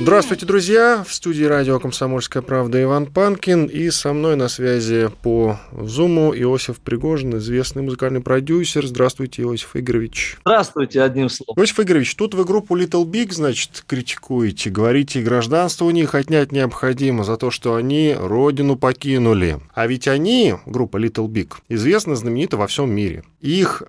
Здравствуйте, друзья! В студии радио «Комсомольская правда» Иван Панкин. И со мной на связи по Зуму Иосиф Пригожин, известный музыкальный продюсер. Здравствуйте, Иосиф Игоревич. Здравствуйте, одним словом. Иосиф Игоревич, тут вы группу Little Big, значит, критикуете. Говорите, гражданство у них отнять необходимо за то, что они родину покинули. А ведь они, группа Little Big, известна, знаменита во всем мире. Их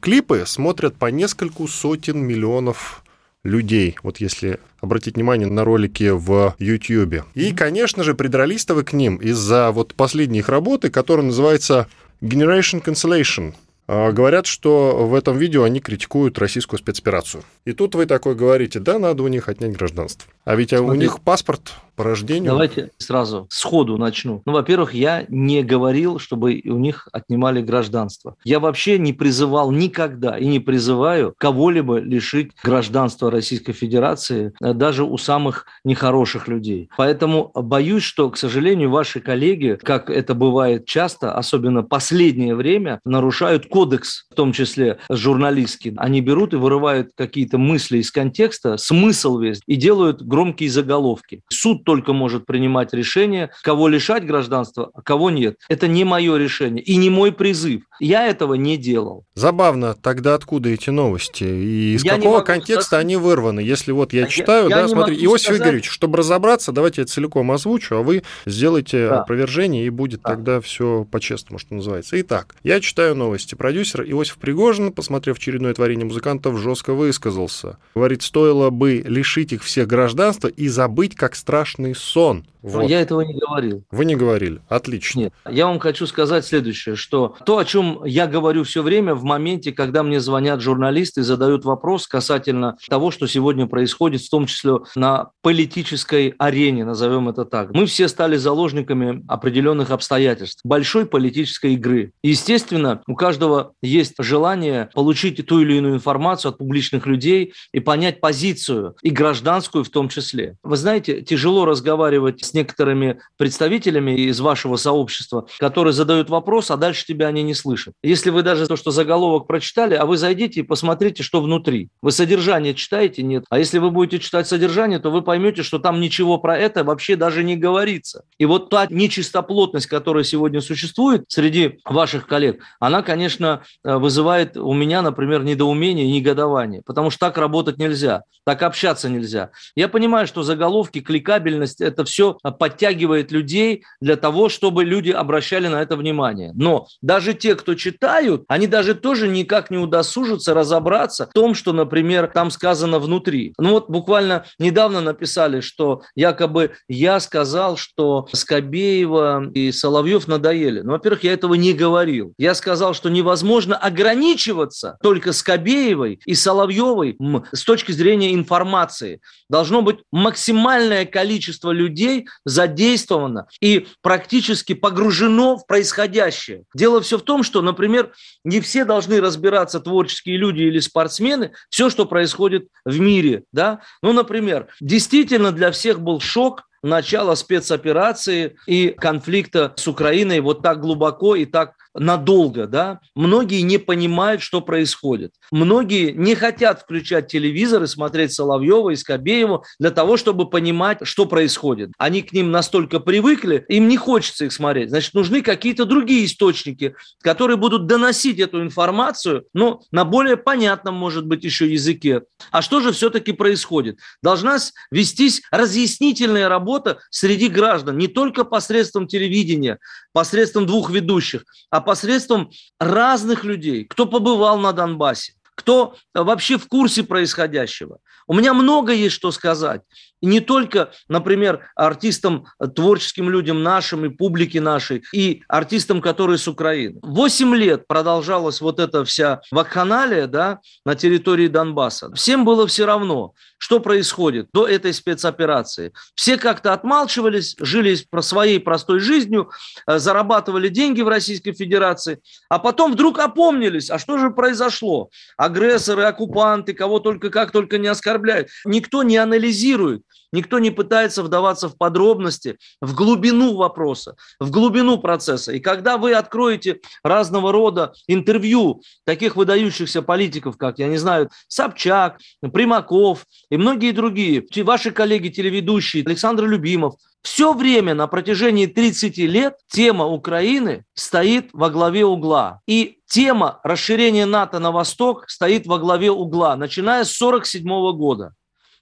клипы смотрят по нескольку сотен миллионов людей, вот если обратить внимание на ролики в Ютьюбе. И, конечно же, придрались-то вы к ним из-за вот последней их работы, которая называется Generation Cancellation. Говорят, что в этом видео они критикуют российскую спецоперацию. И тут вы такой говорите, да, надо у них отнять гражданство. А ведь смотри, у них паспорт по рождению... Давайте сразу сходу начну. Во-первых, я не говорил, чтобы у них отнимали гражданство. Я вообще не призывал никогда и не призываю кого-либо лишить гражданства Российской Федерации, даже у самых нехороших людей. Поэтому боюсь, что, к сожалению, ваши коллеги, как это бывает часто, особенно последнее время, нарушают кодекс, в том числе журналистский. Они берут и вырывают какие-то мысли из контекста, смысл весь, и делают громкие заголовки. Суд только может принимать решение, кого лишать гражданства, а кого нет. Это не мое решение и не мой призыв. Я этого не делал. Забавно, тогда откуда эти новости? И из какого контекста они вырваны? Если вот я читаю, да, смотри, Иосиф Игоревич, чтобы разобраться, давайте я целиком озвучу, а вы сделайте опровержение, и будет тогда все по-честному, что называется. Итак, я читаю новости. Продюсер Иосиф Пригожин, посмотрев очередное творение музыкантов, жестко высказался. Говорит, стоило бы лишить их всех гражданства и забыть, как страшный сон. Вот. Я этого не говорил. Вы не говорили. Отлично. Нет. Я вам хочу сказать следующее, что то, о чем я говорю все время в моменте, когда мне звонят журналисты и задают вопрос касательно того, что сегодня происходит, в том числе на политической арене, назовем это так. Мы все стали заложниками определенных обстоятельств, большой политической игры. Естественно, у каждого есть желание получить ту или иную информацию от публичных людей и понять позицию, и гражданскую в том числе. Вы знаете, тяжело разговаривать с некоторыми представителями из вашего сообщества, которые задают вопрос, а дальше тебя они не слышат. Если вы даже то, что заголовок прочитали, а вы зайдите и посмотрите, что внутри. Вы содержание читаете? Нет. А если вы будете читать содержание, то вы поймете, что там ничего про это вообще даже не говорится. И вот та нечистоплотность, которая сегодня существует среди ваших коллег, она, конечно, вызывает у меня, например, недоумение и негодование, потому что так работать нельзя, так общаться нельзя. Я понимаю, что заголовки, кликабельность, это все подтягивает людей для того, чтобы люди обращали на это внимание. Но даже те, кто читают, они даже тоже никак не удосужатся разобраться в том, что, например, там сказано внутри. Ну вот буквально недавно написали, что якобы я сказал, что Скабеева и Соловьев надоели. Ну, во-первых, я этого не говорил. Я сказал, что невозможно ограничиваться только Скабеевой и Соловьевой с точки зрения информации. Должно быть максимальное количество людей задействовано и практически погружено в происходящее. Дело все в том, что, например, не все должны разбираться, творческие люди или спортсмены, все, что происходит в мире. Да? Ну, например, действительно для всех был шок начало спецоперации и конфликта с Украиной вот так глубоко и так надолго, да, многие не понимают, что происходит. Многие не хотят включать телевизор и смотреть Соловьева и Скобеева для того, чтобы понимать, что происходит. Они к ним настолько привыкли, им не хочется их смотреть. Значит, нужны какие-то другие источники, которые будут доносить эту информацию, но на более понятном, может быть, еще языке. А что же все-таки происходит? Должна вестись разъяснительная работа среди граждан, не только посредством телевидения, посредством двух ведущих, а посредством разных людей, кто побывал на Донбассе, кто вообще в курсе происходящего. У меня много есть что сказать. И не только, например, артистам, творческим людям нашим и публике нашей, и артистам, которые с Украины. 8 лет продолжалась вот эта вся вакханалия, да, на территории Донбасса. Всем было все равно, что происходит до этой спецоперации. Все как-то отмалчивались, жили своей простой жизнью, зарабатывали деньги в Российской Федерации, а потом вдруг опомнились, а что же произошло? Агрессоры, оккупанты, кого только как только не оскорбляют. Никто не анализирует. Никто не пытается вдаваться в подробности, в глубину вопроса, в глубину процесса. И когда вы откроете разного рода интервью таких выдающихся политиков, как, я не знаю, Собчак, Примаков и многие другие, ваши коллеги-телеведущие, Александр Любимов, все время на протяжении 30 лет тема Украины стоит во главе угла. И тема расширения НАТО на восток стоит во главе угла, начиная с 1947 года.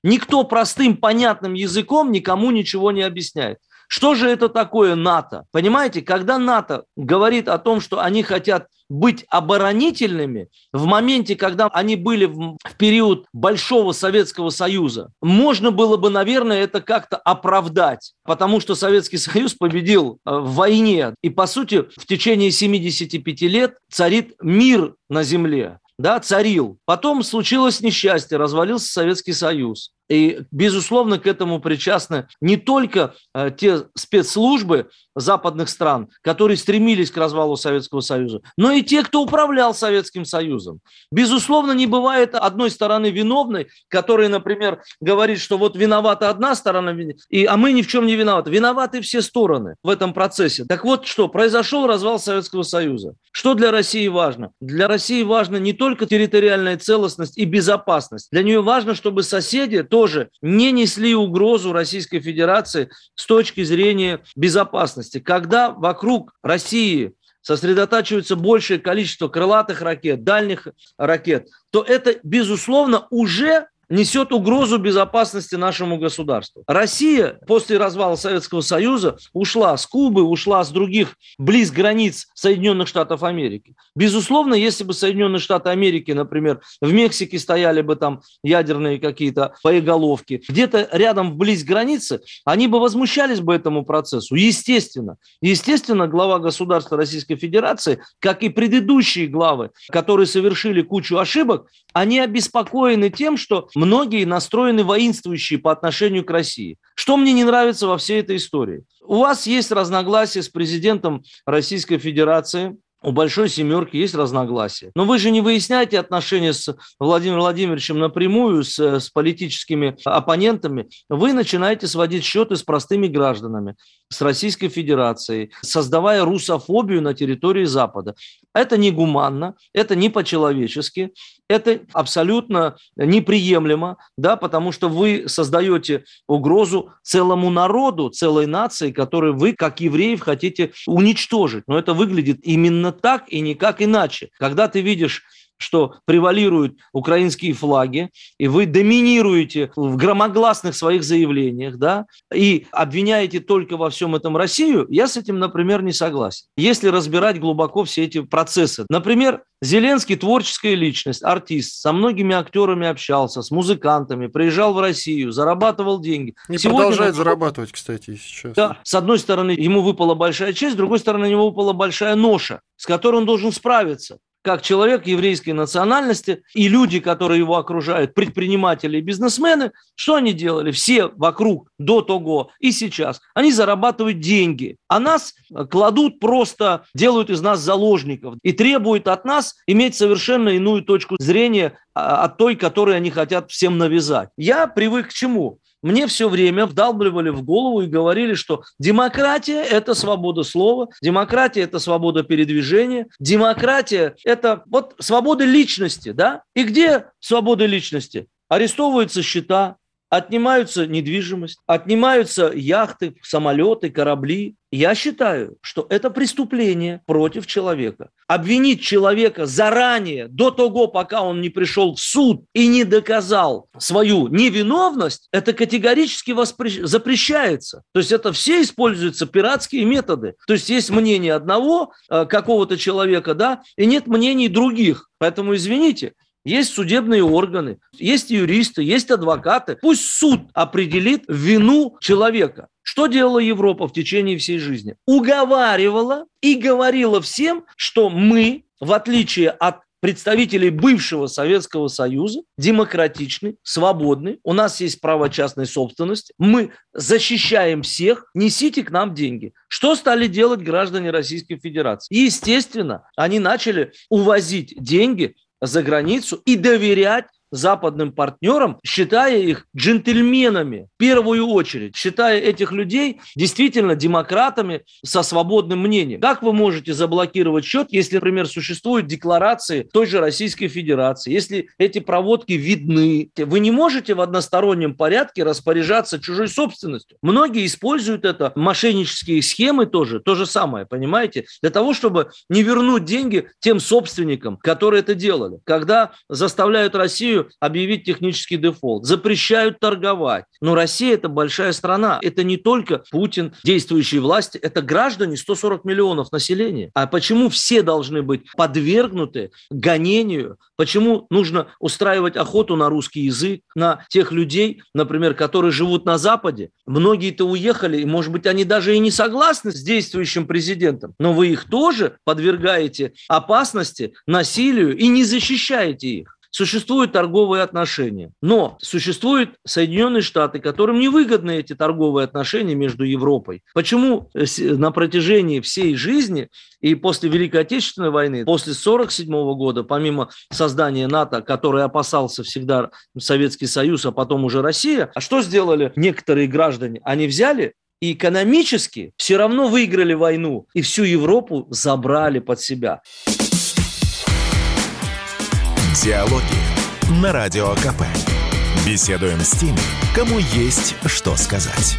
Никто простым, понятным языком никому ничего не объясняет. Что же это такое НАТО? Понимаете, когда НАТО говорит о том, что они хотят быть оборонительными, в моменте, когда они были в период Большого Советского Союза, можно было бы, наверное, это как-то оправдать, потому что Советский Союз победил в войне. И, по сути, в течение 75 лет царит мир на земле. Да, царил. Потом случилось несчастье, развалился Советский Союз. И, безусловно, к этому причастны не только те спецслужбы западных стран, которые стремились к развалу Советского Союза, но и те, кто управлял Советским Союзом. Безусловно, не бывает одной стороны виновной, которая, например, говорит, что вот виновата одна сторона, а мы ни в чем не виноваты. Виноваты все стороны в этом процессе. Так вот что, произошел развал Советского Союза. Что для России важно? Для России важна не только территориальная целостность и безопасность. Для нее важно, чтобы соседи тоже не несли угрозу Российской Федерации с точки зрения безопасности. Когда вокруг России сосредотачивается большее количество крылатых ракет, дальних ракет, то это, безусловно, уже несет угрозу безопасности нашему государству. Россия после развала Советского Союза ушла с Кубы, ушла с других близ границ Соединенных Штатов Америки. Безусловно, если бы Соединенные Штаты Америки, например, в Мексике стояли бы там ядерные какие-то боеголовки, где-то рядом близ границы, они бы возмущались бы этому процессу. Естественно. Естественно, глава государства Российской Федерации, как и предыдущие главы, которые совершили кучу ошибок, они обеспокоены тем, что многие настроены воинствующие по отношению к России. Что мне не нравится во всей этой истории? У вас есть разногласия с президентом Российской Федерации, у Большой Семерки есть разногласия. Но вы же не выясняете отношения с Владимиром Владимировичем напрямую, с политическими оппонентами. Вы начинаете сводить счеты с простыми гражданами, с Российской Федерацией, создавая русофобию на территории Запада. Это негуманно, это не по-человечески, это абсолютно неприемлемо, да, потому что вы создаете угрозу целому народу, целой нации, которую вы, как евреев, хотите уничтожить. Но это выглядит именно так и никак иначе. Когда ты видишь, что превалируют украинские флаги, и вы доминируете в громогласных своих заявлениях, да, и обвиняете только во всем этом Россию, я с этим, например, не согласен. Если разбирать глубоко все эти процессы. Например, Зеленский – творческая личность, артист, со многими актерами общался, с музыкантами, приезжал в Россию, зарабатывал деньги. И продолжает зарабатывать, кстати, и сейчас. Да, с одной стороны, ему выпала большая честь, с другой стороны, ему выпала большая ноша, с которой он должен справиться. Как человек еврейской национальности и люди, которые его окружают, предприниматели и бизнесмены, что они делали? Все вокруг до того и сейчас. Они зарабатывают деньги, а нас кладут просто, делают из нас заложников и требуют от нас иметь совершенно иную точку зрения от той, которую они хотят всем навязать. Я привык к чему? Мне все время вдалбливали в голову и говорили, что демократия – это свобода слова, демократия – это свобода передвижения, демократия – это вот свобода личности, да? И где свобода личности? Арестовываются счета, отнимаются недвижимость, отнимаются яхты, самолеты, корабли. Я считаю, что это преступление против человека. Обвинить человека заранее, до того, пока он не пришел в суд и не доказал свою невиновность, это категорически запрещается. То есть это все используются пиратские методы. То есть есть мнение одного какого-то человека, да, и нет мнений других. Поэтому, извините, Есть судебные органы, есть юристы, есть адвокаты. Пусть суд определит вину человека. Что делала Европа в течение всей жизни? Уговаривала и говорила всем, что мы, в отличие от представителей бывшего Советского Союза, демократичны, свободны, у нас есть право частной собственности, мы защищаем всех, несите к нам деньги. Что стали делать граждане Российской Федерации? Естественно, они начали увозить деньги за границу и доверять западным партнерам, считая их джентльменами в первую очередь, считая этих людей действительно демократами со свободным мнением. Как вы можете заблокировать счет, если, например, существуют декларации той же Российской Федерации, если эти проводки видны? Вы не можете в одностороннем порядке распоряжаться чужой собственностью. Многие используют это, мошеннические схемы тоже, то же самое, понимаете, для того, чтобы не вернуть деньги тем собственникам, которые это делали. Когда заставляют Россию объявить технический дефолт, запрещают торговать. Но Россия – это большая страна. Это не только Путин, действующие власти, это граждане, 140 миллионов населения. А почему все должны быть подвергнуты гонению? Почему нужно устраивать охоту на русский язык, на тех людей, например, которые живут на Западе? Многие-то уехали, и, может быть, они даже и не согласны с действующим президентом, но вы их тоже подвергаете опасности, насилию и не защищаете их. Существуют торговые отношения, но существуют Соединенные Штаты, которым невыгодны эти торговые отношения между Европой. Почему на протяжении всей жизни и после Великой Отечественной войны, после 1947 года, помимо создания НАТО, которое опасался всегда Советский Союз, а потом уже Россия, а что сделали некоторые граждане? Они взяли и экономически все равно выиграли войну, и всю Европу забрали под себя. Диалоги на Радио КП. Беседуем с теми, кому есть что сказать.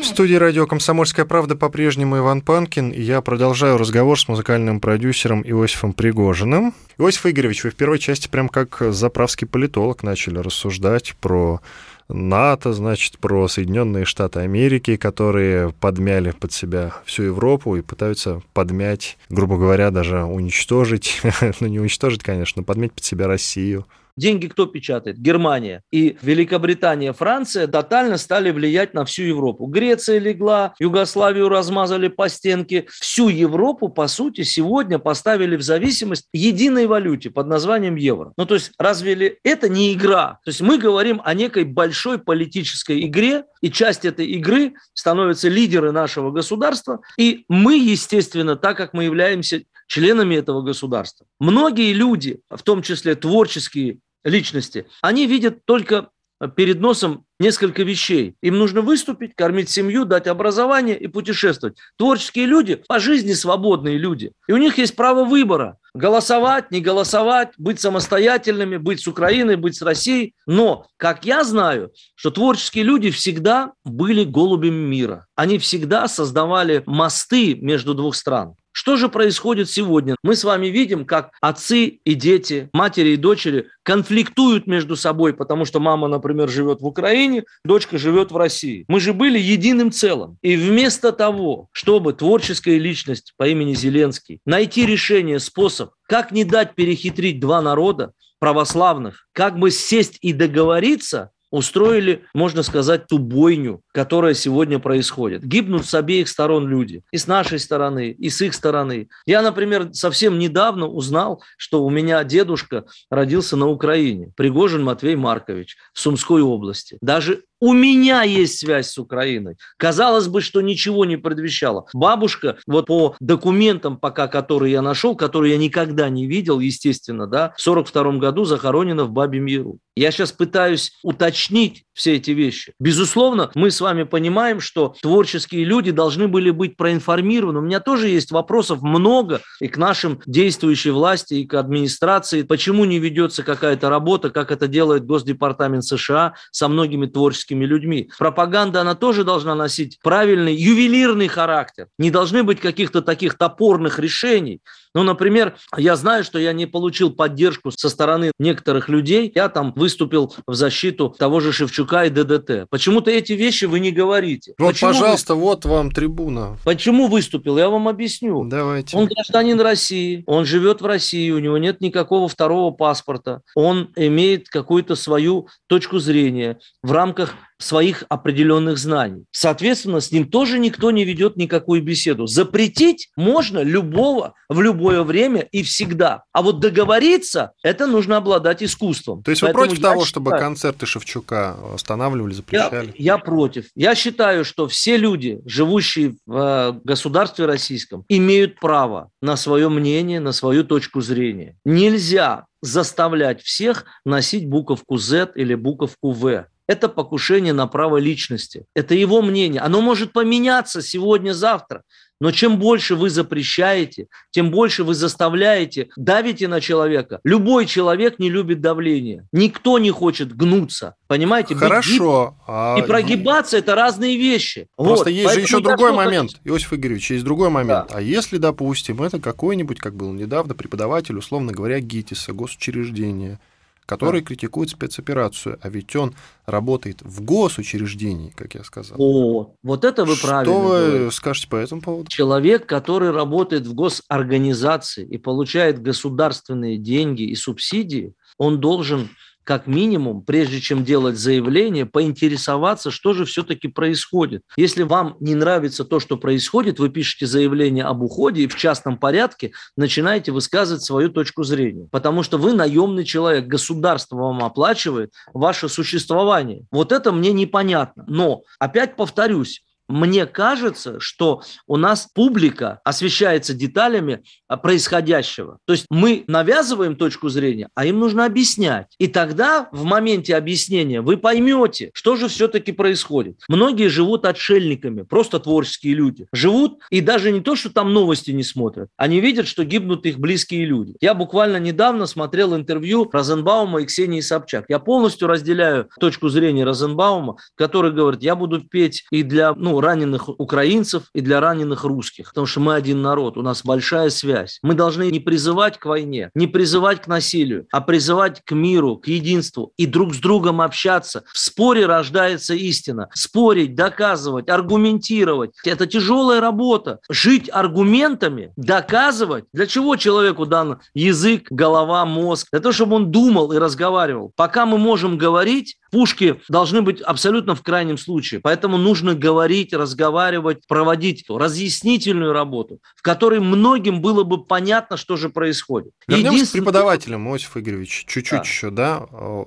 В студии радио «Комсомольская правда» по-прежнему Иван Панкин, и я продолжаю разговор с музыкальным продюсером Иосифом Пригожиным. Иосиф Игоревич, вы в первой части прям как заправский политолог начали рассуждать про НАТО, значит, про Соединенные Штаты Америки, которые подмяли под себя всю Европу и пытаются подмять, грубо говоря, даже уничтожить, ну не уничтожить, конечно, но подмять под себя Россию. Деньги кто печатает? Германия. И Великобритания, Франция тотально стали влиять на всю Европу. Греция легла, Югославию размазали по стенке. Всю Европу, по сути, сегодня поставили в зависимость единой валюте под названием евро. Ну, то есть, разве ли это не игра? То есть, мы говорим о некой большой политической игре, и часть этой игры становятся лидеры нашего государства. И мы, естественно, так как мы являемся членами этого государства. Многие люди, в том числе творческие личности, они видят только перед носом несколько вещей. Им нужно выступить, кормить семью, дать образование и путешествовать. Творческие люди по жизни свободные люди. И у них есть право выбора. Голосовать, не голосовать, быть самостоятельными, быть с Украиной, быть с Россией. Но, как я знаю, что творческие люди всегда были голубями мира. Они всегда создавали мосты между двух стран. Что же происходит сегодня? Мы с вами видим, как отцы и дети, матери и дочери конфликтуют между собой, потому что мама, например, живет в Украине, дочка живет в России. Мы же были единым целым. И вместо того, чтобы творческая личность по имени Зеленский найти решение, способ, как не дать перехитрить два народа православных, как бы сесть и договориться, устроили, можно сказать, ту бойню, которая сегодня происходит. Гибнут с обеих сторон люди. И с нашей стороны, и с их стороны. Я, например, совсем недавно узнал, что у меня дедушка родился на Украине. Пригожин Матвей Маркович в Сумской области. Даже у меня есть связь с Украиной. Казалось бы, что ничего не предвещало. Бабушка, вот по документам пока, которые я нашел, которые я никогда не видел, естественно, да, в 1942 году захоронена в Бабьем Яру. Я сейчас пытаюсь уточнить все эти вещи. Безусловно, мы с вами понимаем, что творческие люди должны были быть проинформированы. У меня тоже есть вопросов много и к нашим действующей власти, и к администрации. Почему не ведется какая-то работа, как это делает Госдепартамент США со многими творческими творческими людьми. Пропаганда, она тоже должна носить правильный ювелирный характер. Не должны быть каких-то таких топорных решений. Ну, например, я знаю, что я не получил поддержку со стороны некоторых людей. Я там выступил в защиту того же Шевчука и ДДТ. Почему-то эти вещи вы не говорите. Вот, почему, пожалуйста, вот вам трибуна. Почему выступил? Я вам объясню. Давайте. Он гражданин России, он живет в России, у него нет никакого второго паспорта. Он имеет какую-то свою точку зрения в рамках своих определенных знаний. Соответственно, с ним тоже никто не ведет никакую беседу. Запретить можно любого в любое время и всегда. А вот договориться, это нужно обладать искусством. То есть вы против того, чтобы концерты Шевчука останавливали, запрещали? Я против. Я считаю, что все люди, живущие в государстве российском, имеют право на свое мнение, на свою точку зрения. Нельзя заставлять всех носить буковку Z или буковку В. Это покушение на право личности. Это его мнение. Оно может поменяться сегодня-завтра. Но чем больше вы запрещаете, тем больше вы заставляете, давите на человека. Любой человек не любит давление. Никто не хочет гнуться. Понимаете? Хорошо. И прогибаться – это разные вещи. Просто вот. Есть поэтому же еще другой момент, Иосиф Игоревич, есть другой момент. Да. А если, допустим, это какой-нибудь, как был недавно, преподаватель, условно говоря, ГИТИСа, госучреждения, который критикует спецоперацию, а ведь он работает в госучреждении, как я сказал. О, вот это вы правильно говорите. Что вы скажете по этому поводу? Человек, который работает в госорганизации и получает государственные деньги и субсидии, он должен как минимум, прежде чем делать заявление, поинтересоваться, что же все-таки происходит. Если вам не нравится то, что происходит, вы пишете заявление об уходе и в частном порядке начинаете высказывать свою точку зрения. Потому что вы наемный человек, государство вам оплачивает ваше существование. Вот это мне непонятно. Но, опять повторюсь, мне кажется, что у нас публика освещается деталями происходящего. То есть мы навязываем точку зрения, а им нужно объяснять. И тогда в моменте объяснения вы поймете, что же все-таки происходит. Многие живут отшельниками, просто творческие люди. Живут, и даже не то, что там новости не смотрят. Они видят, что гибнут их близкие люди. Я буквально недавно смотрел интервью Розенбаума и Ксении Собчак. Я полностью разделяю точку зрения Розенбаума, который говорит, я буду петь и для раненых украинцев и для раненых русских, потому что мы один народ, у нас большая связь. Мы должны не призывать к войне, не призывать к насилию, а призывать к миру, к единству и друг с другом общаться. В споре рождается истина. Спорить, доказывать, аргументировать – это тяжелая работа. Жить аргументами, доказывать. Для чего человеку дан язык, голова, мозг? Для того, чтобы он думал и разговаривал. Пока мы можем говорить, пушки должны быть абсолютно в крайнем случае. Поэтому нужно говорить, разговаривать, проводить разъяснительную работу, в которой многим было бы понятно, что же происходит. Вернемся к преподавателям, Иосиф Игоревич, чуть-чуть еще, да?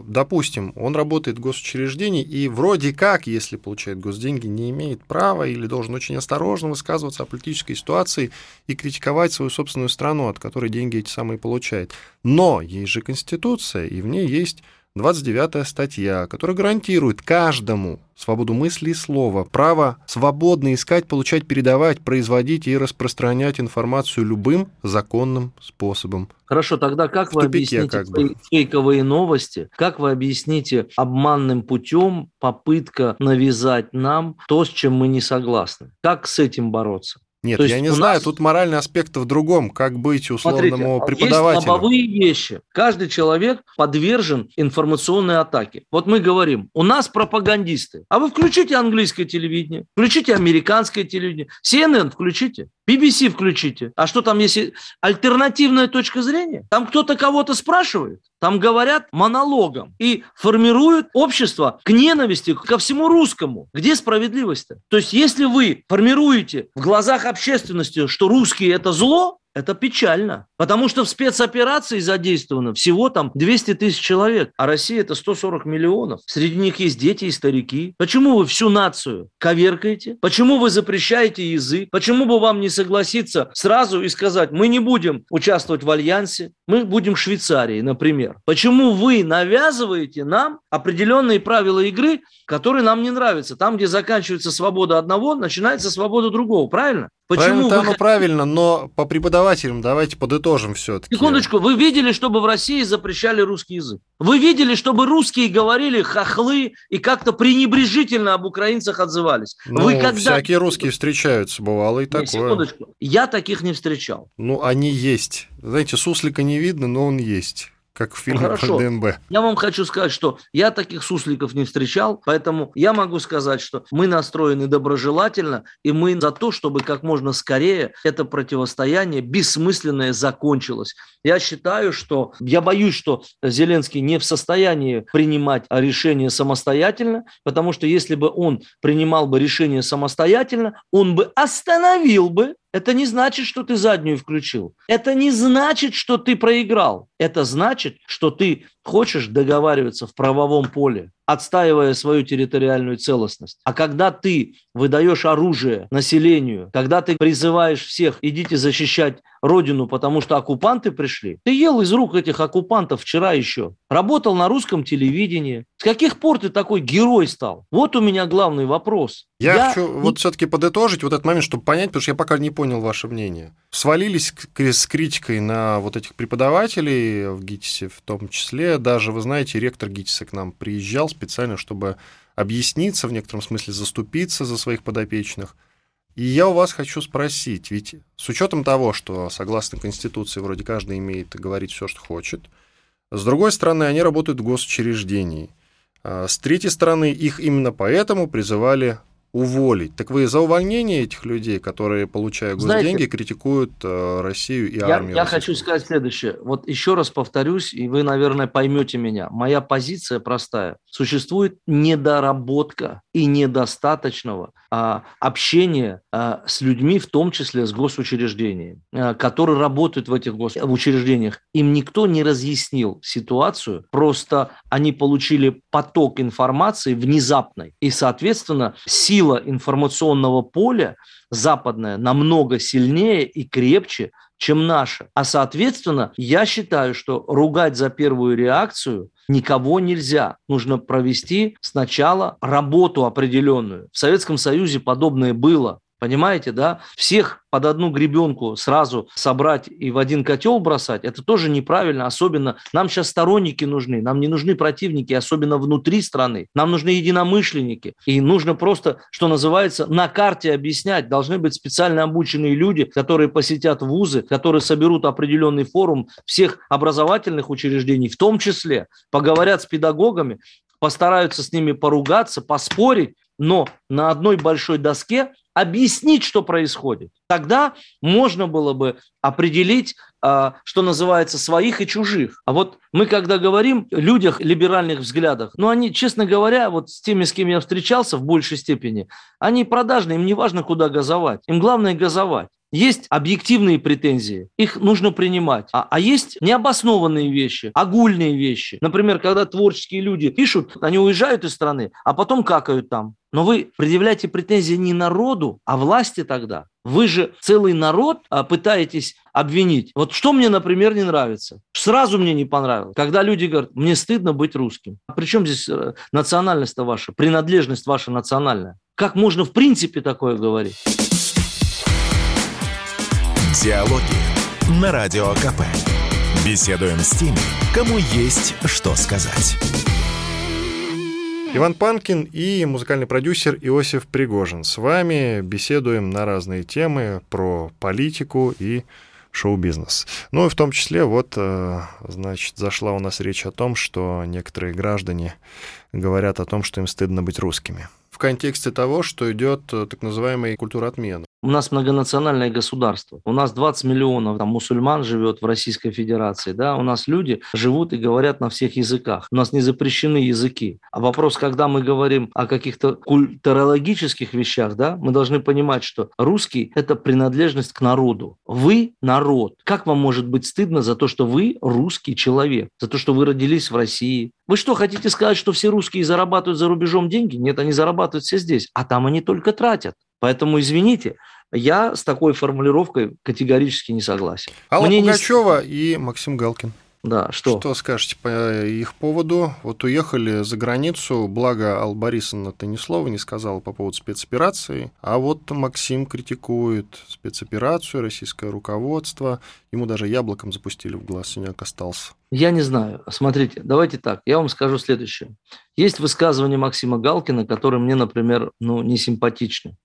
Допустим, он работает в госучреждении и вроде как, если получает госденьги, не имеет права или должен очень осторожно высказываться о политической ситуации и критиковать свою собственную страну, от которой деньги эти самые получает. Но есть же Конституция, и в ней есть 29-я статья, которая гарантирует каждому свободу мысли и слова, право свободно искать, получать, передавать, производить и распространять информацию любым законным способом. Хорошо, тогда как вы объясните фейковые новости, как вы объясните обманным путем попытка навязать нам то, с чем мы не согласны? Как с этим бороться? Нет, я не знаю, тут моральный аспект в другом, как быть условному преподавателю. Есть лобовые вещи. Каждый человек подвержен информационной атаке. Вот мы говорим, у нас пропагандисты. А вы включите английское телевидение, включите американское телевидение, CNN включите, BBC включите. А что там, если альтернативная точка зрения? Там кто-то кого-то спрашивает, там говорят монологом и формируют общество к ненависти ко всему русскому. Где справедливость-то? То есть если вы формируете в глазах общественности, что русские – это зло, это печально, потому что в спецоперации задействовано всего там 200 тысяч человек, а Россия – это 140 миллионов. Среди них есть дети и старики. Почему вы всю нацию коверкаете? Почему вы запрещаете язык? Почему бы вам не согласиться сразу и сказать, мы не будем участвовать в альянсе, мы будем в Швейцарии, например? Почему вы навязываете нам определенные правила игры, которые нам не нравятся? Там, где заканчивается свобода одного, начинается свобода другого, правильно? Почему правильно, но по преподавателям давайте подытожим. подытожим все-таки. Секундочку, вы видели, чтобы в России запрещали русский язык? Вы видели, чтобы русские говорили хохлы и как-то пренебрежительно об украинцах отзывались? Ну, всякие русские встречаются, бывало и такое. Секундочку, я таких не встречал. Ну, они есть. Знаете, суслика не видно, но он есть. Как в фильме про ДНБ. Я вам хочу сказать, что я таких сусликов не встречал, поэтому я могу сказать, что мы настроены доброжелательно, и мы за то, чтобы как можно скорее это противостояние бессмысленное закончилось. Я считаю, что... Я боюсь, что Зеленский не в состоянии принимать решение самостоятельно, потому что если бы он принимал бы решение самостоятельно, он бы остановил бы. Это не значит, что ты заднюю включил. Это не значит, что ты проиграл. Это значит, что ты хочешь договариваться в правовом поле, отстаивая свою территориальную целостность. А когда ты выдаешь оружие населению, когда ты призываешь всех, идите защищать родину, потому что оккупанты пришли, ты ел из рук этих оккупантов вчера еще, работал на русском телевидении. С каких пор ты такой герой стал? Вот у меня главный вопрос. Я хочу вот все-таки подытожить вот этот момент, чтобы понять, потому что я пока не понял ваше мнение. Свалились с критикой на вот этих преподавателей в ГИТИСе в том числе. Даже, вы знаете, ректор ГИТИСа к нам приезжал специально, чтобы объясниться, в некотором смысле заступиться за своих подопечных. И я у вас хочу спросить, ведь с учетом того, что согласно Конституции вроде каждый имеет говорить все, что хочет, с другой стороны, они работают в госучреждении. С третьей стороны, их именно поэтому призывали уволить. Так вы за увольнение этих людей, которые, получая госденьги, критикуют Россию и армию? Я хочу сказать следующее. Вот еще раз повторюсь, и вы, наверное, поймете меня. Моя позиция простая. Существует недоработка и недостаточного общения с людьми, в том числе с госучреждениями, которые работают в этих госучреждениях. Им никто не разъяснил ситуацию, просто они получили поток информации внезапной, и, соответственно, сила информационного поля западная намного сильнее и крепче, чем наша. А, соответственно, я считаю, что ругать за первую реакцию никого нельзя. Нужно провести сначала работу определенную. В Советском Союзе подобное было. Понимаете, да? Всех под одну гребенку сразу собрать и в один котел бросать, это тоже неправильно, особенно нам сейчас сторонники нужны, нам не нужны противники, особенно внутри страны, нам нужны единомышленники, и нужно просто, что называется, на карте объяснять, должны быть специально обученные люди, которые посетят вузы, которые соберут определенный форум всех образовательных учреждений, в том числе поговорят с педагогами, постараются с ними поругаться, поспорить, но на одной большой доске объяснить, что происходит. Тогда можно было бы определить, что называется, своих и чужих. А вот мы, когда говорим о людях либеральных взглядах, ну, они, честно говоря, вот с теми, с кем я встречался в большей степени, они продажные, им не важно, куда газовать. Им главное газовать. Есть объективные претензии, их нужно принимать. А есть необоснованные вещи, огульные вещи. Например, когда творческие люди пишут, они уезжают из страны, а потом какают там. Но вы предъявляете претензии не народу, а власти тогда. Вы же целый народ пытаетесь обвинить. Вот что мне, например, не нравится? Сразу мне не понравилось. Когда люди говорят, мне стыдно быть русским. А при чем здесь национальность-то ваша, принадлежность ваша национальная? Как можно в принципе такое говорить? Диалоги на Радио КП. Беседуем с теми, кому есть что сказать. Иван Панкин и музыкальный продюсер Иосиф Пригожин. С вами беседуем на разные темы про политику и шоу-бизнес. Ну и в том числе, вот, значит, зашла у нас речь о том, что некоторые граждане говорят о том, что им стыдно быть русскими. В контексте того, что идет так называемая культура отмены. У нас многонациональное государство. У нас 20 миллионов там, мусульман живет в Российской Федерации. Да? У нас люди живут и говорят на всех языках. У нас не запрещены языки. А вопрос, когда мы говорим о каких-то культурологических вещах, да, мы должны понимать, что русский – это принадлежность к народу. Вы – народ. Как вам может быть стыдно за то, что вы русский человек, за то, что вы родились в России? Вы что, хотите сказать, что все русские зарабатывают за рубежом деньги? Нет, они зарабатывают все здесь, а там они только тратят. Поэтому, извините, я с такой формулировкой категорически не согласен. Алла Пугачёва и Максим Галкин. Да, что? Что скажете по их поводу? Вот уехали за границу, благо Алла Борисовна-то ни слова не сказала по поводу спецоперации, а вот Максим критикует спецоперацию, российское руководство, ему даже яблоком запустили в глаз, синяк остался. Я не знаю. Смотрите, давайте так, я вам скажу следующее. Есть высказывания Максима Галкина, которые мне, например, не симпатичны.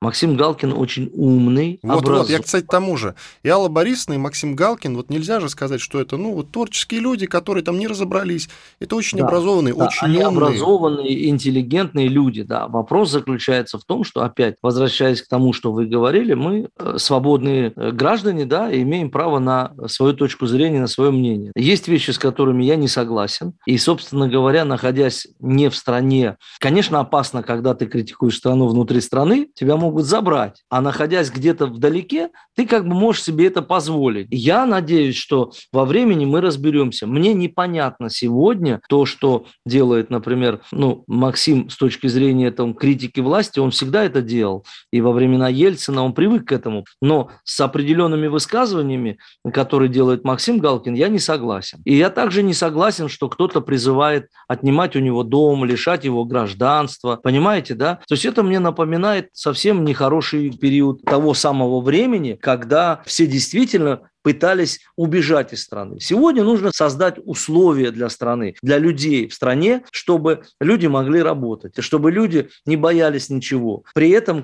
Максим Галкин очень умный, образованный. Вот, я, кстати, тому же. И Алла Борисовна, и Максим Галкин, нельзя же сказать, что это, творческие люди, которые там не разобрались. Это очень образованные, очень умные. Они образованные, интеллигентные люди, да. Вопрос заключается в том, что, опять, возвращаясь к тому, что вы говорили, мы свободные граждане, да, и имеем право на свою точку зрения, на свое мнение. Есть вещи, с которыми я не согласен. И, собственно говоря, находясь не в стране, конечно, опасно, когда ты критикуешь страну внутри страны, тебя могут забрать, а находясь где-то вдалеке, ты можешь себе это позволить. Я надеюсь, что во времени мы разберемся. Мне непонятно сегодня то, что делает, например, Максим с точки зрения критики власти, он всегда это делал, и во времена Ельцина он привык к этому, но с определенными высказываниями, которые делает Максим Галкин, я не согласен. И я также не согласен, что кто-то призывает отнимать у него дом, лишать его гражданства, понимаете, да? То есть это мне напоминает совсем нехороший период того самого времени, когда все действительно пытались убежать из страны. Сегодня нужно создать условия для страны, для людей в стране, чтобы люди могли работать, чтобы люди не боялись ничего. При этом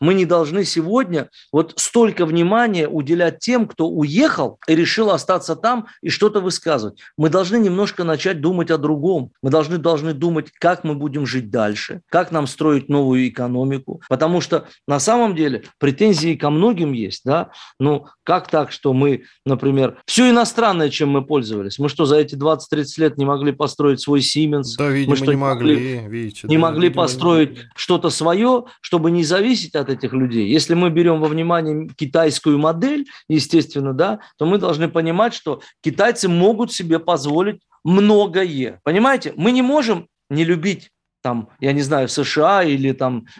мы не должны сегодня столько внимания уделять тем, кто уехал и решил остаться там и что-то высказывать. Мы должны немножко начать думать о другом. Мы должны думать, как мы будем жить дальше, как нам строить новую экономику. Потому что на самом деле претензии ко многим есть. Да? Как так, что мы, например, все иностранное, чем мы пользовались. Мы что, за эти 20-30 лет не могли построить свой Siemens? Да, видимо, не могли построить что-то свое, чтобы не зависеть от этих людей. Если мы берем во внимание китайскую модель, естественно, да, то мы должны понимать, что китайцы могут себе позволить многое. Понимаете? Мы не можем не любить США или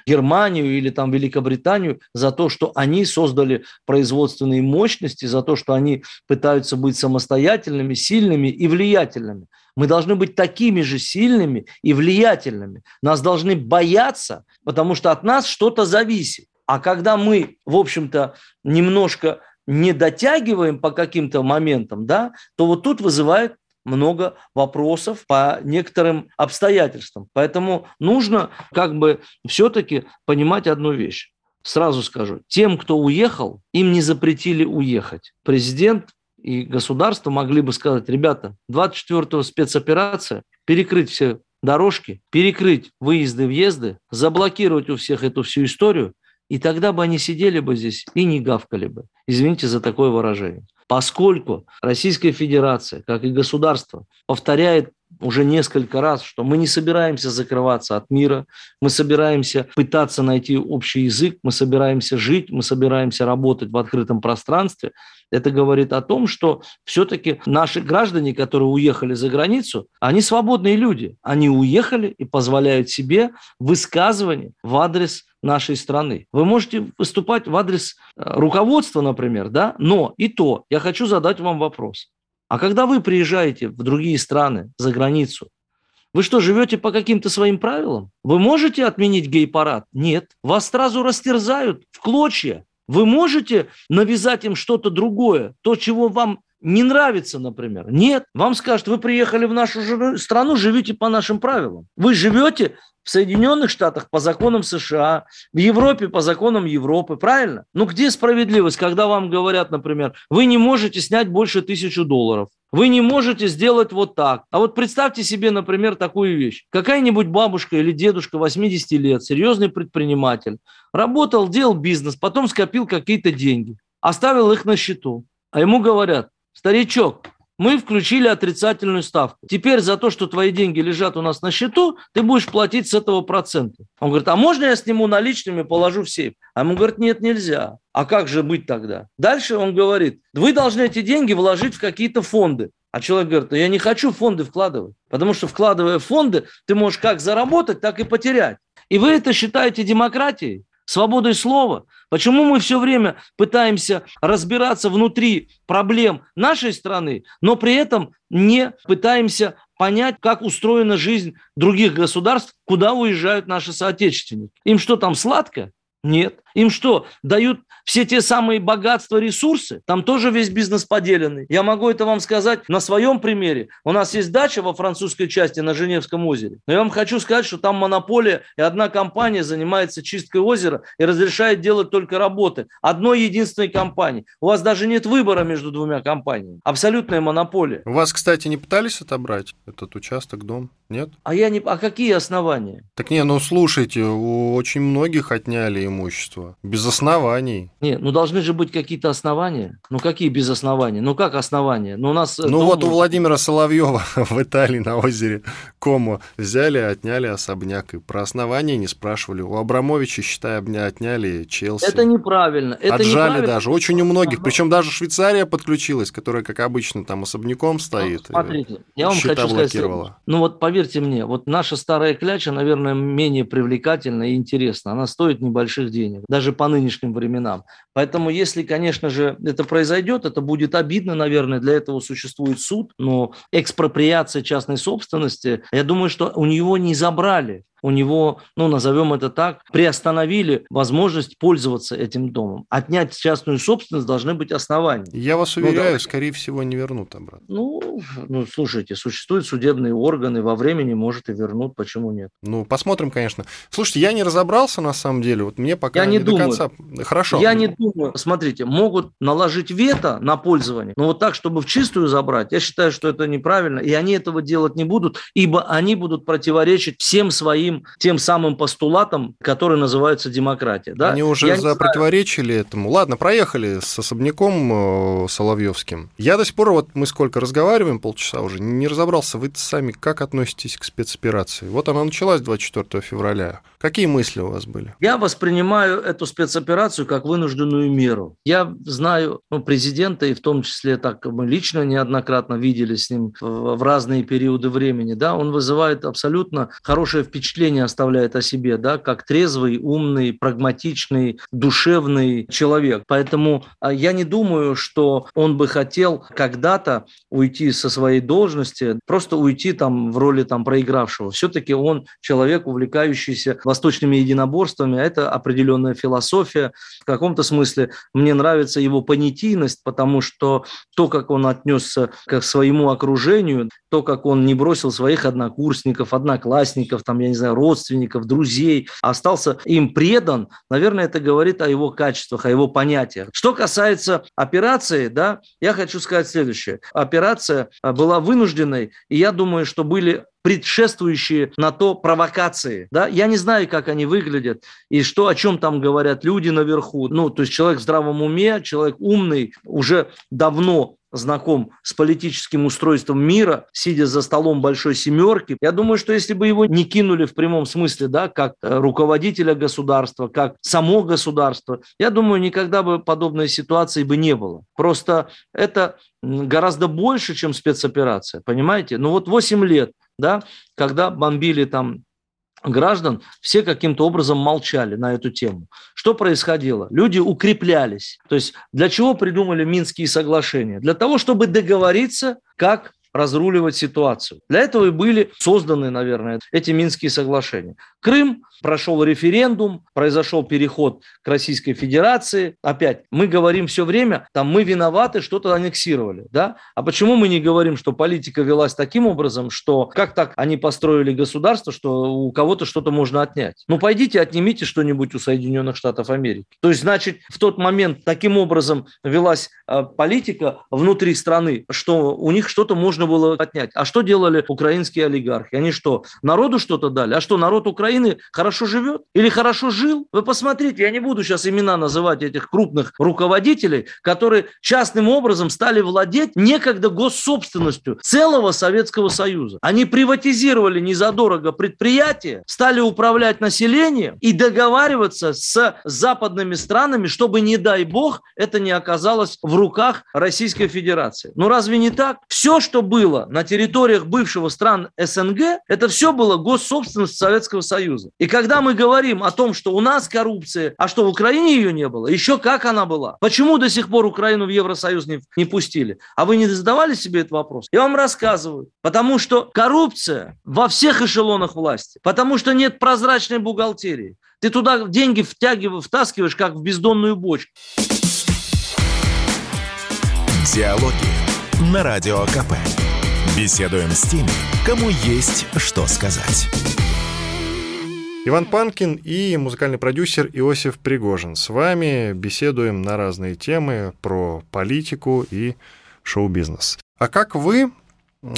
Германию или Великобританию за то, что они создали производственные мощности, за то, что они пытаются быть самостоятельными, сильными и влиятельными. Мы должны быть такими же сильными и влиятельными. Нас должны бояться, потому что от нас что-то зависит. А когда мы, в общем-то, немножко не дотягиваем по каким-то моментам, да, то тут вызывает много вопросов по некоторым обстоятельствам. Поэтому нужно все-таки понимать одну вещь. Сразу скажу, тем, кто уехал, им не запретили уехать. Президент и государство могли бы сказать: ребята, 24-го спецоперация, перекрыть все дорожки, перекрыть выезды-въезды, заблокировать у всех эту всю историю, и тогда бы они сидели бы здесь и не гавкали бы. Извините за такое выражение. Поскольку Российская Федерация, как и государство, повторяет уже несколько раз, что мы не собираемся закрываться от мира, мы собираемся пытаться найти общий язык, мы собираемся жить, мы собираемся работать в открытом пространстве, это говорит о том, что все-таки наши граждане, которые уехали за границу, они свободные люди, они уехали и позволяют себе высказывание в адрес нашей страны. Вы можете выступать в адрес руководства, например, да, но и то я хочу задать вам вопрос. А когда вы приезжаете в другие страны, за границу, вы что, живете по каким-то своим правилам? Вы можете отменить гей-парад? Нет. Вас сразу растерзают в клочья. Вы можете навязать им что-то другое, то, чего вам не нравится, например? Нет. Вам скажут: вы приехали в нашу страну, живите по нашим правилам. Вы живете в Соединенных Штатах по законам США, в Европе по законам Европы, правильно? Где справедливость, когда вам говорят, например, вы не можете снять больше $1000, вы не можете сделать вот так. А представьте себе, например, такую вещь. Какая-нибудь бабушка или дедушка 80 лет, серьезный предприниматель, работал, делал бизнес, потом скопил какие-то деньги, оставил их на счету. А ему говорят: старичок, мы включили отрицательную ставку. Теперь за то, что твои деньги лежат у нас на счету, ты будешь платить с этого процента. Он говорит: а можно я сниму наличными, положу в сейф? А ему говорят: нет, нельзя. А как же быть тогда? Дальше он говорит: вы должны эти деньги вложить в какие-то фонды. А человек говорит: я не хочу фонды вкладывать, потому что, вкладывая в фонды, ты можешь как заработать, так и потерять. И вы это считаете демократией? свободой слова? Почему мы все время пытаемся разбираться внутри проблем нашей страны, но при этом не пытаемся понять, как устроена жизнь других государств, куда уезжают наши соотечественники? Им что, там сладко? Нет. Им что, дают все те самые богатства, ресурсы? Там тоже весь бизнес поделенный. Я могу это вам сказать на своем примере. У нас есть дача во французской части на Женевском озере. Но я вам хочу сказать, что там монополия, и одна компания занимается чисткой озера и разрешает делать только работы одной единственной компании. У вас даже нет выбора между двумя компаниями. Абсолютная монополия. У вас, кстати, не пытались отобрать этот участок, дом? Нет? А какие основания? Так не, ну слушайте, у очень многих отняли имущество. Без оснований. Нет, ну должны же быть какие-то основания. Ну какие без оснований? Ну как основания? Ну, у нас, вот у Владимира Соловьева в Италии на озере Комо взяли, отняли особняк. И про основания не спрашивали. У Абрамовича, считай, отняли Челси. Это неправильно. Отжали даже. Очень у многих. Причем даже Швейцария подключилась, которая, как обычно, там особняком стоит. Смотрите, я вам хочу сказать. Ну вот поверьте мне, вот наша старая кляча, наверное, менее привлекательна и интересна. Она стоит небольших денег. Даже по нынешним временам. Поэтому, если, конечно же, это произойдет, это будет обидно, наверное, для этого существует суд, но экспроприация частной собственности, я думаю, что у него не забрали. У него, ну, назовем это так, приостановили возможность пользоваться этим домом. Отнять частную собственность должны быть основания. Я вас уверяю, скорее всего, не вернут обратно. Ну, слушайте, существуют судебные органы, во времени, может, и вернут, почему нет? Ну, посмотрим, конечно. Слушайте, я не разобрался, на самом деле, вот мне пока не до конца... Хорошо. Я не думаю. Смотрите, могут наложить вето на пользование, но вот так, чтобы в чистую забрать, я считаю, что это неправильно, и они этого делать не будут, ибо они будут противоречить всем своим тем самым постулатом, который называется демократия. Да? Они уже противоречили этому. Ладно, проехали с особняком соловьевским. Я до сих пор, вот мы сколько разговариваем, полчаса уже, не разобрался, вы сами как относитесь к спецоперации? Вот она началась 24 февраля. Какие мысли у вас были? Я воспринимаю эту спецоперацию как вынужденную меру. Я знаю президента, и в том числе так мы лично неоднократно виделись с ним в разные периоды времени. Да? Он вызывает абсолютно хорошее впечатление, оставляет о себе, да, как трезвый, умный, прагматичный, душевный человек. Поэтому я не думаю, что он бы хотел когда-то уйти со своей должности, просто уйти там в роли там проигравшего. Все-таки он человек, увлекающийся восточными единоборствами, а это определенная философия. В каком-то смысле мне нравится его понятийность, потому что то, как он отнесся к своему окружению, то, как он не бросил своих однокурсников, одноклассников, там, я не знаю, родственников, друзей, остался им предан, наверное, это говорит о его качествах, о его понятиях. Что касается операции, да, я хочу сказать следующее. Операция была вынужденной, и я думаю, что были предшествующие на то провокации. Да? Я не знаю, как они выглядят и что, о чем там говорят люди наверху. Ну, то есть человек в здравом уме, человек умный, уже давно знаком с политическим устройством мира, сидя за столом большой семерки. Я думаю, что если бы его не кинули в прямом смысле, да, как руководителя государства, как само государство, я думаю, никогда бы подобной ситуации бы не было. Просто это гораздо больше, чем спецоперация, понимаете? Ну вот 8 лет, да, когда бомбили там граждан, все каким-то образом молчали на эту тему. Что происходило? Люди укреплялись. То есть для чего придумали Минские соглашения? Для того, чтобы договориться, как разруливать ситуацию. Для этого и были созданы, наверное, эти Минские соглашения. Крым, прошел референдум, произошел переход к Российской Федерации. Опять, мы говорим все время, там мы виноваты, что-то аннексировали. Да? А почему мы не говорим, что политика велась таким образом, что как так они построили государство, что у кого-то что-то можно отнять? Ну, пойдите, отнимите что-нибудь у Соединенных Штатов Америки. То есть, значит, в тот момент таким образом велась политика внутри страны, что у них что-то можно было отнять. А что делали украинские олигархи? Они что, народу что-то дали? А что, народ Украины хорошо живет или хорошо жил? Вы посмотрите, я не буду сейчас имена называть этих крупных руководителей, которые частным образом стали владеть некогда госсобственностью целого Советского Союза. Они приватизировали незадорого предприятия, стали управлять населением и договариваться с западными странами, чтобы, не дай бог, это не оказалось в руках Российской Федерации. Ну разве не так? Все, что было на территориях бывшего стран СНГ, это все было госсобственность Советского Союза. И когда мы говорим о том, что у нас коррупция, а что в Украине ее не было, еще как она была. Почему до сих пор Украину в Евросоюз не пустили? А вы не задавали себе этот вопрос? Я вам рассказываю. Потому что коррупция во всех эшелонах власти. Потому что нет прозрачной бухгалтерии. Ты туда деньги втаскиваешь, как в бездонную бочку. Диалоги на Радио КП. Беседуем с теми, кому есть что сказать. Иван Панкин и музыкальный продюсер Иосиф Пригожин. С вами беседуем на разные темы про политику и шоу-бизнес. А как вы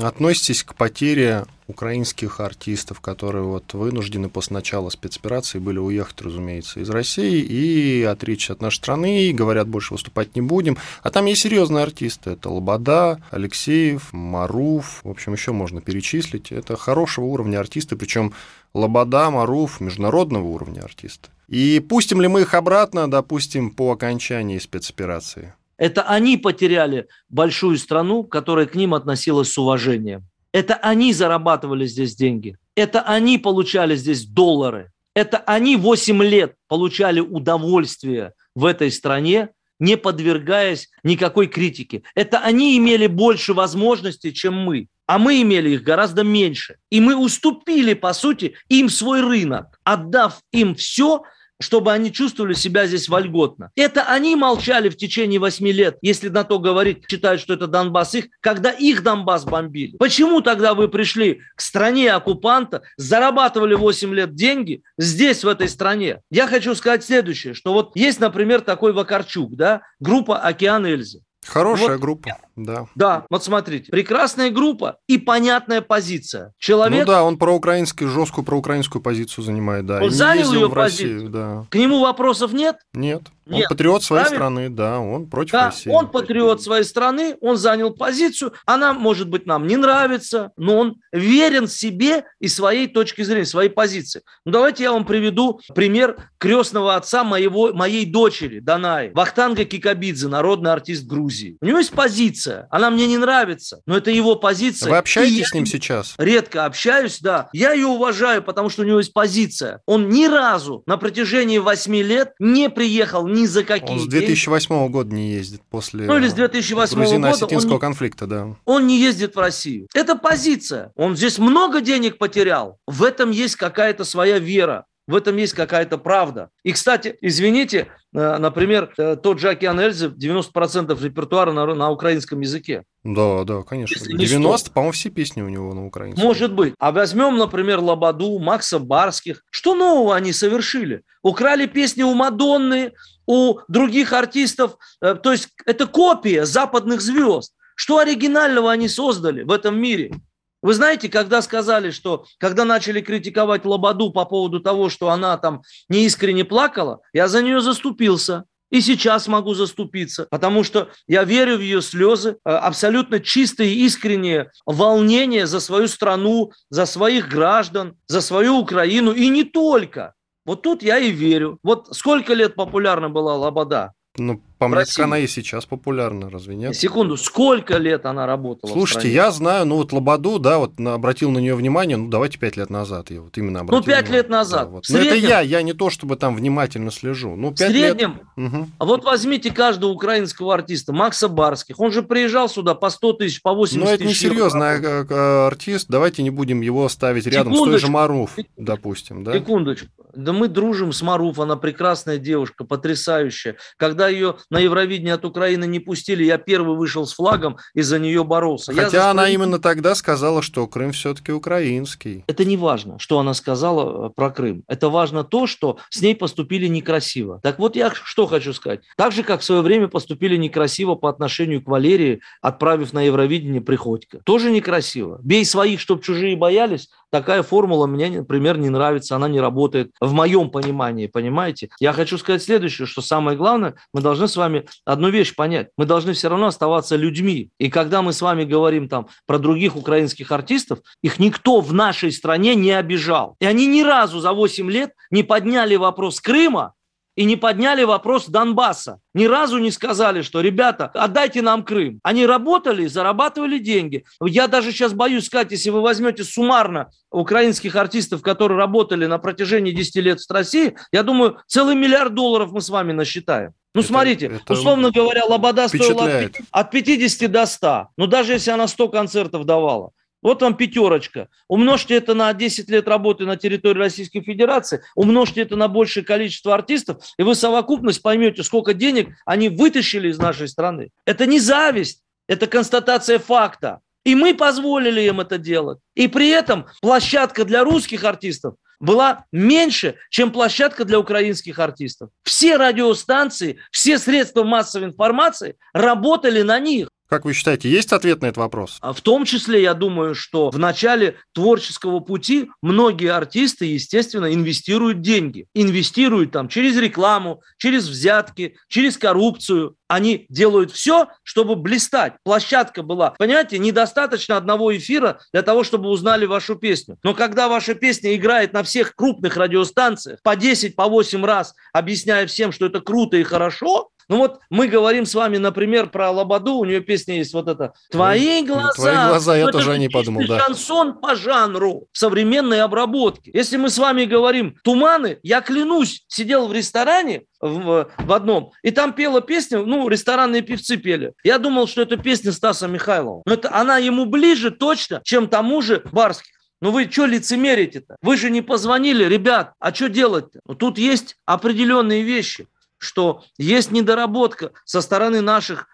относитесь к потере украинских артистов, которые вот вынуждены после начала спецоперации были уехать, разумеется, из России и отречься от нашей страны, и говорят, больше выступать не будем. А там есть серьезные артисты. Это Лобода, Алексеев, Маруф. В общем, еще можно перечислить. Это хорошего уровня артисты, причем Лобода, Маруф международного уровня артисты. И пустим ли мы их обратно, допустим, по окончании спецоперации? Это они потеряли большую страну, которая к ним относилась с уважением. Это они зарабатывали здесь деньги. Это они получали здесь доллары. Это они 8 лет получали удовольствие в этой стране, не подвергаясь никакой критике. Это они имели больше возможностей, чем мы. А мы имели их гораздо меньше. И мы уступили, по сути, им свой рынок, отдав им все, чтобы они чувствовали себя здесь вольготно. Это они молчали в течение 8 лет, если на то говорить, считают, что это Донбасс их, когда их Донбасс бомбили. Почему тогда вы пришли к стране оккупанта, зарабатывали 8 лет деньги здесь, в этой стране? Я хочу сказать следующее, что вот есть, например, такой Вакарчук, да, группа «Океан Эльзи». Хорошая вот группа, да. Да, вот смотрите, прекрасная группа и понятная позиция. Человек... Ну да, он проукраинскую, жесткую проукраинскую позицию занимает, да. Он занял ее позицию, да. К нему вопросов нет? Нет. Он патриот своей страны, да, он против России. Он патриот своей страны, он занял позицию, она, может быть, нам не нравится, но он верен себе и своей точке зрения, своей позиции. Ну, давайте я вам приведу пример крестного отца моей дочери, Данаи, Вахтанга Кикабидзе, народный артист Грузии. У него есть позиция, она мне не нравится, но это его позиция. Вы общаетесь с ним сейчас? Редко общаюсь, да. Я ее уважаю, потому что у него есть позиция. Он ни разу на протяжении 8 лет не приехал ни за какие деньги. Он с 2008 года не ездит после грузино-осетинского конфликта, да. Он не ездит в Россию. Это позиция. Он здесь много денег потерял. В этом есть какая-то своя вера. В этом есть какая-то правда. И, кстати, извините, например, тот же «Океан Эльзи» 90% репертуара на украинском языке. Да, да, конечно. 90, по-моему, все песни у него на украинском. Может быть. А возьмем, например, Лободу, Макса Барских. Что нового они совершили? Украли песни у Мадонны, у других артистов. То есть это копия западных звезд. Что оригинального они создали в этом мире? Вы знаете, когда сказали, что когда начали критиковать Лободу по поводу того, что она там неискренне плакала, я за нее заступился. И сейчас могу заступиться, потому что я верю в ее слезы, абсолютно чистое и искреннее волнение за свою страну, за своих граждан, за свою Украину. И не только. Вот тут я и верю. Вот сколько лет популярна была Лобода? Ну, по мне, она и сейчас популярна, разве нет? Секунду, сколько лет она работала? Слушайте, я знаю, ну вот Лободу, да, вот обратил на нее внимание, ну давайте 5 лет назад я вот именно обратил. Ну, 5 лет назад. Да, вот. Среднем... Но это я не то, чтобы там внимательно слежу. Ну, 5 в среднем, лет... Угу. А вот возьмите каждого украинского артиста, Макса Барских, он же приезжал сюда по 100 тысяч, по 80 тысяч. Ну, это не серьезный артист, давайте не будем его ставить рядом с той же Маруф, допустим, да? Секундочку. Да мы дружим с Маруф, она прекрасная девушка, потрясающая. Когда ее на Евровидении от Украины не пустили, я первый вышел с флагом и за нее боролся. Хотя она именно тогда сказала, что Крым все-таки украинский. Это не важно, что она сказала про Крым. Это важно то, что с ней поступили некрасиво. Так вот я что хочу сказать. Так же, как в свое время поступили некрасиво по отношению к Валерии, отправив на Евровидение Приходько. Тоже некрасиво. Бей своих, чтобы чужие боялись. Такая формула мне, например, не нравится, она не работает в моем понимании, понимаете? Я хочу сказать следующее, что самое главное, мы должны с вами одну вещь понять. Мы должны все равно оставаться людьми. И когда мы с вами говорим там про других украинских артистов, их никто в нашей стране не обижал. И они ни разу за 8 лет не подняли вопрос Крыма и не подняли вопрос Донбасса. Ни разу не сказали, что, ребята, отдайте нам Крым. Они работали, зарабатывали деньги. Я даже сейчас боюсь сказать, если вы возьмете суммарно украинских артистов, которые работали на протяжении 10 лет в России, я думаю, целый $1 миллиард мы с вами насчитаем. Ну, это, смотрите, это условно говоря, Лобода стоила от 50 до 100. Но даже если она 100 концертов давала. Вот вам пятерочка. Умножьте это на 10 лет работы на территории Российской Федерации, умножьте это на большее количество артистов, и вы совокупность поймете, сколько денег они вытащили из нашей страны. Это не зависть, это констатация факта. И мы позволили им это делать. И при этом площадка для русских артистов была меньше, чем площадка для украинских артистов. Все радиостанции, все средства массовой информации работали на них. Как вы считаете, есть ответ на этот вопрос? В том числе, я думаю, что в начале творческого пути многие артисты, естественно, инвестируют деньги. Инвестируют там через рекламу, через взятки, через коррупцию. Они делают все, чтобы блистать. Площадка была. Понимаете, недостаточно одного эфира для того, чтобы узнали вашу песню. Но когда ваша песня играет на всех крупных радиостанциях по 10, по 8 раз, объясняя всем, что это круто и хорошо... Ну вот мы говорим с вами, например, про Лободу, у нее песня есть вот эта «Твои глаза». «Твои глаза», я тоже не подумал, да. Шансон по жанру в современной обработке. Если мы с вами говорим «Туманы», я клянусь, сидел в ресторане в одном, и там пела песня, ну, ресторанные певцы пели. Я думал, что это песня Стаса Михайлова. Но это, она ему ближе точно, чем тому же Барских. Ну вы что лицемерите-то? Вы же не позвонили, ребят, а что делать-то? Ну, тут есть определенные вещи, что есть недоработка со стороны наших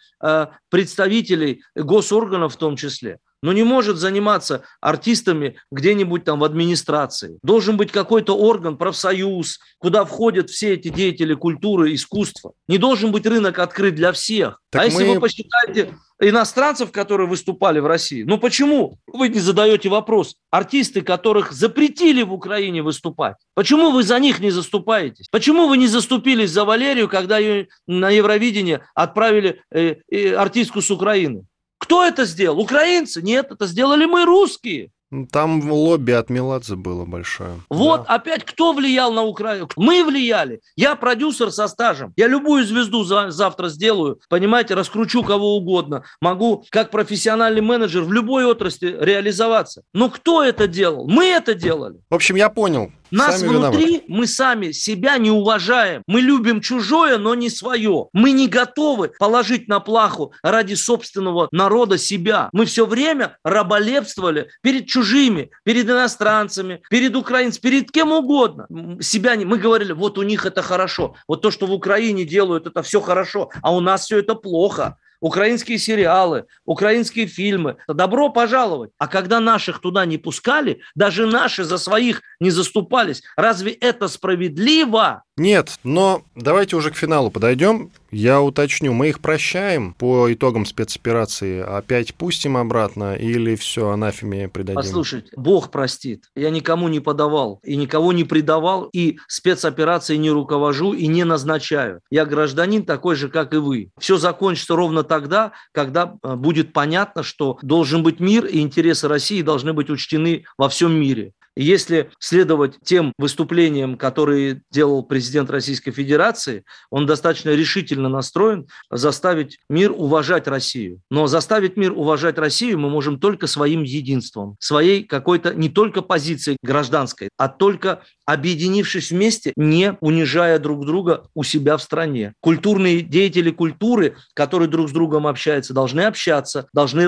представителей, госорганов в том числе. Но не может заниматься артистами где-нибудь там в администрации. Должен быть какой-то орган, профсоюз, куда входят все эти деятели культуры, искусства. Не должен быть рынок открыт для всех. Так если вы посчитаете иностранцев, которые выступали в России, ну почему вы не задаете вопрос? Артисты, которых запретили в Украине выступать, почему вы за них не заступаетесь? Почему вы не заступились за Валерию, когда ее на Евровидение отправили артистку с Украины? Кто это сделал? Украинцы? Нет, это сделали мы, русские. Там в лобби от Меладзе было большое. Вот да. Опять кто влиял на Украину? Мы влияли. Я продюсер со стажем. Я любую звезду завтра сделаю, понимаете, раскручу кого угодно. Могу как профессиональный менеджер в любой отрасли реализоваться. Но кто это делал? Мы это делали. В общем, я понял. Нас сами внутри, виноваты. Мы сами себя не уважаем. Мы любим чужое, но не свое. Мы не готовы положить на плаху ради собственного народа себя. Мы все время раболепствовали перед чужими, перед иностранцами, перед украинцами, перед кем угодно. Мы говорили, вот у них это хорошо. Вот то, что в Украине делают, это все хорошо, а у нас все это плохо. Украинские сериалы, украинские фильмы. Добро пожаловать. А когда наших туда не пускали, даже наши за своих не заступались. Разве это справедливо? Нет, но давайте уже к финалу подойдем. Я уточню, мы их прощаем по итогам спецоперации, опять пустим обратно или все, анафеме предадим? Послушайте, Бог простит. Я никому не подавал и никого не предавал, и спецоперации не руковожу и не назначаю. Я гражданин такой же, как и вы. Все закончится ровно тогда, когда будет понятно, что должен быть мир, и интересы России должны быть учтены во всем мире. Если следовать тем выступлениям, которые делал президент Российской Федерации, он достаточно решительно настроен заставить мир уважать Россию. Но заставить мир уважать Россию мы можем только своим единством, своей какой-то не только позицией гражданской, а только объединившись вместе, не унижая друг друга у себя в стране. Культурные деятели культуры, которые друг с другом общаются, должны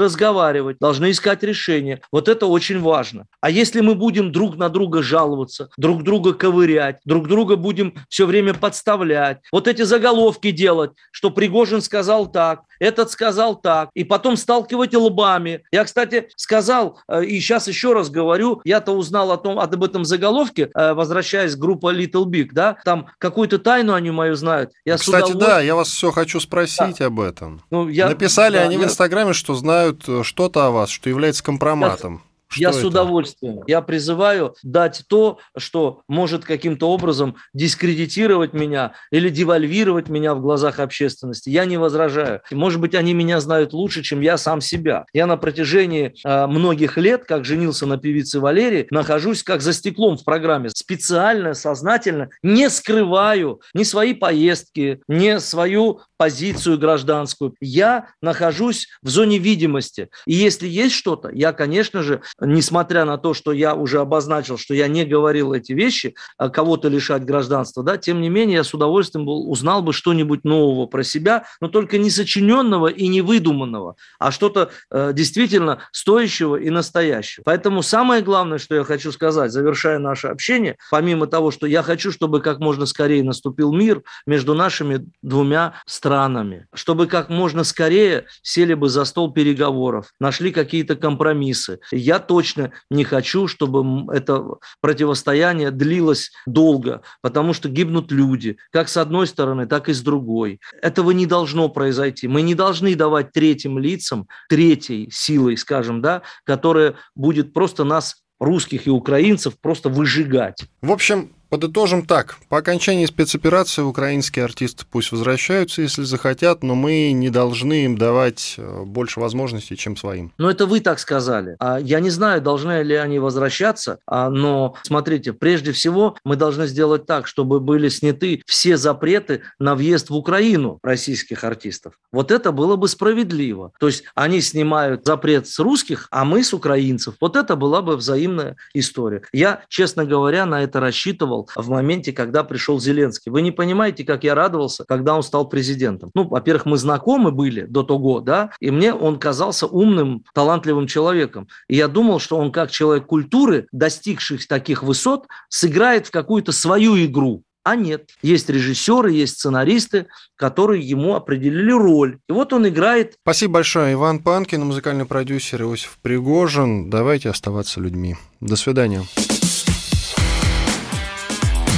разговаривать, должны искать решения. Вот это очень важно. А если мы будем друг на друга жаловаться, друг друга ковырять, друг друга будем все время подставлять, вот эти заголовки делать, что Пригожин сказал так, этот сказал так, и потом сталкивать лбами. Я, кстати, сказал, и сейчас еще раз говорю, я-то узнал об этом заголовке, возвращаясь к группе Little Big, да, там какую-то тайну они мою знают. Я, кстати, да, я вас все хочу спросить об этом. Написали они в Инстаграме, что знают что-то о вас, что является компроматом. Я с удовольствием. Я призываю дать то, что может каким-то образом дискредитировать меня или девальвировать меня в глазах общественности. Я не возражаю. Может быть, они меня знают лучше, чем я сам себя. Я на протяжении многих лет, как женился на певице Валерии, нахожусь как за стеклом в программе. Специально, сознательно не скрываю ни свои поездки, ни свою позицию гражданскую. Я нахожусь в зоне видимости. И если есть что-то, я, конечно же, несмотря на то, что я уже обозначил, что я не говорил эти вещи, кого-то лишать гражданства, да, тем не менее, я с удовольствием узнал бы что-нибудь нового про себя, но только не сочиненного и не выдуманного, а что-то действительно стоящего и настоящего. Поэтому самое главное, что я хочу сказать, завершая наше общение, помимо того, что я хочу, чтобы как можно скорее наступил мир между нашими двумя странами, чтобы как можно скорее сели бы за стол переговоров, нашли какие-то компромиссы. Я точно не хочу, чтобы это противостояние длилось долго, потому что гибнут люди, как с одной стороны, так и с другой. Этого не должно произойти. Мы не должны давать третьим лицам, третьей силой, скажем, да, которая будет просто нас, русских и украинцев, просто выжигать. В общем, подытожим так. По окончании спецоперации украинские артисты пусть возвращаются, если захотят, но мы не должны им давать больше возможностей, чем своим. Но это вы так сказали. Я не знаю, должны ли они возвращаться, но, смотрите, прежде всего мы должны сделать так, чтобы были сняты все запреты на въезд в Украину российских артистов. Вот это было бы справедливо. То есть они снимают запрет с русских, а мы с украинцев. Вот это была бы взаимная история. Я, честно говоря, на это рассчитывал в моменте, когда пришел Зеленский. Вы не понимаете, как я радовался, когда он стал президентом. Ну, во-первых, мы знакомы были до того, да, и мне он казался умным, талантливым человеком. И я думал, что он, как человек культуры, достигший таких высот, сыграет в какую-то свою игру. А нет. Есть режиссеры, есть сценаристы, которые ему определили роль. И вот он играет. Спасибо большое, Иван Панкин, музыкальный продюсер Иосиф Пригожин. Давайте оставаться людьми. До свидания.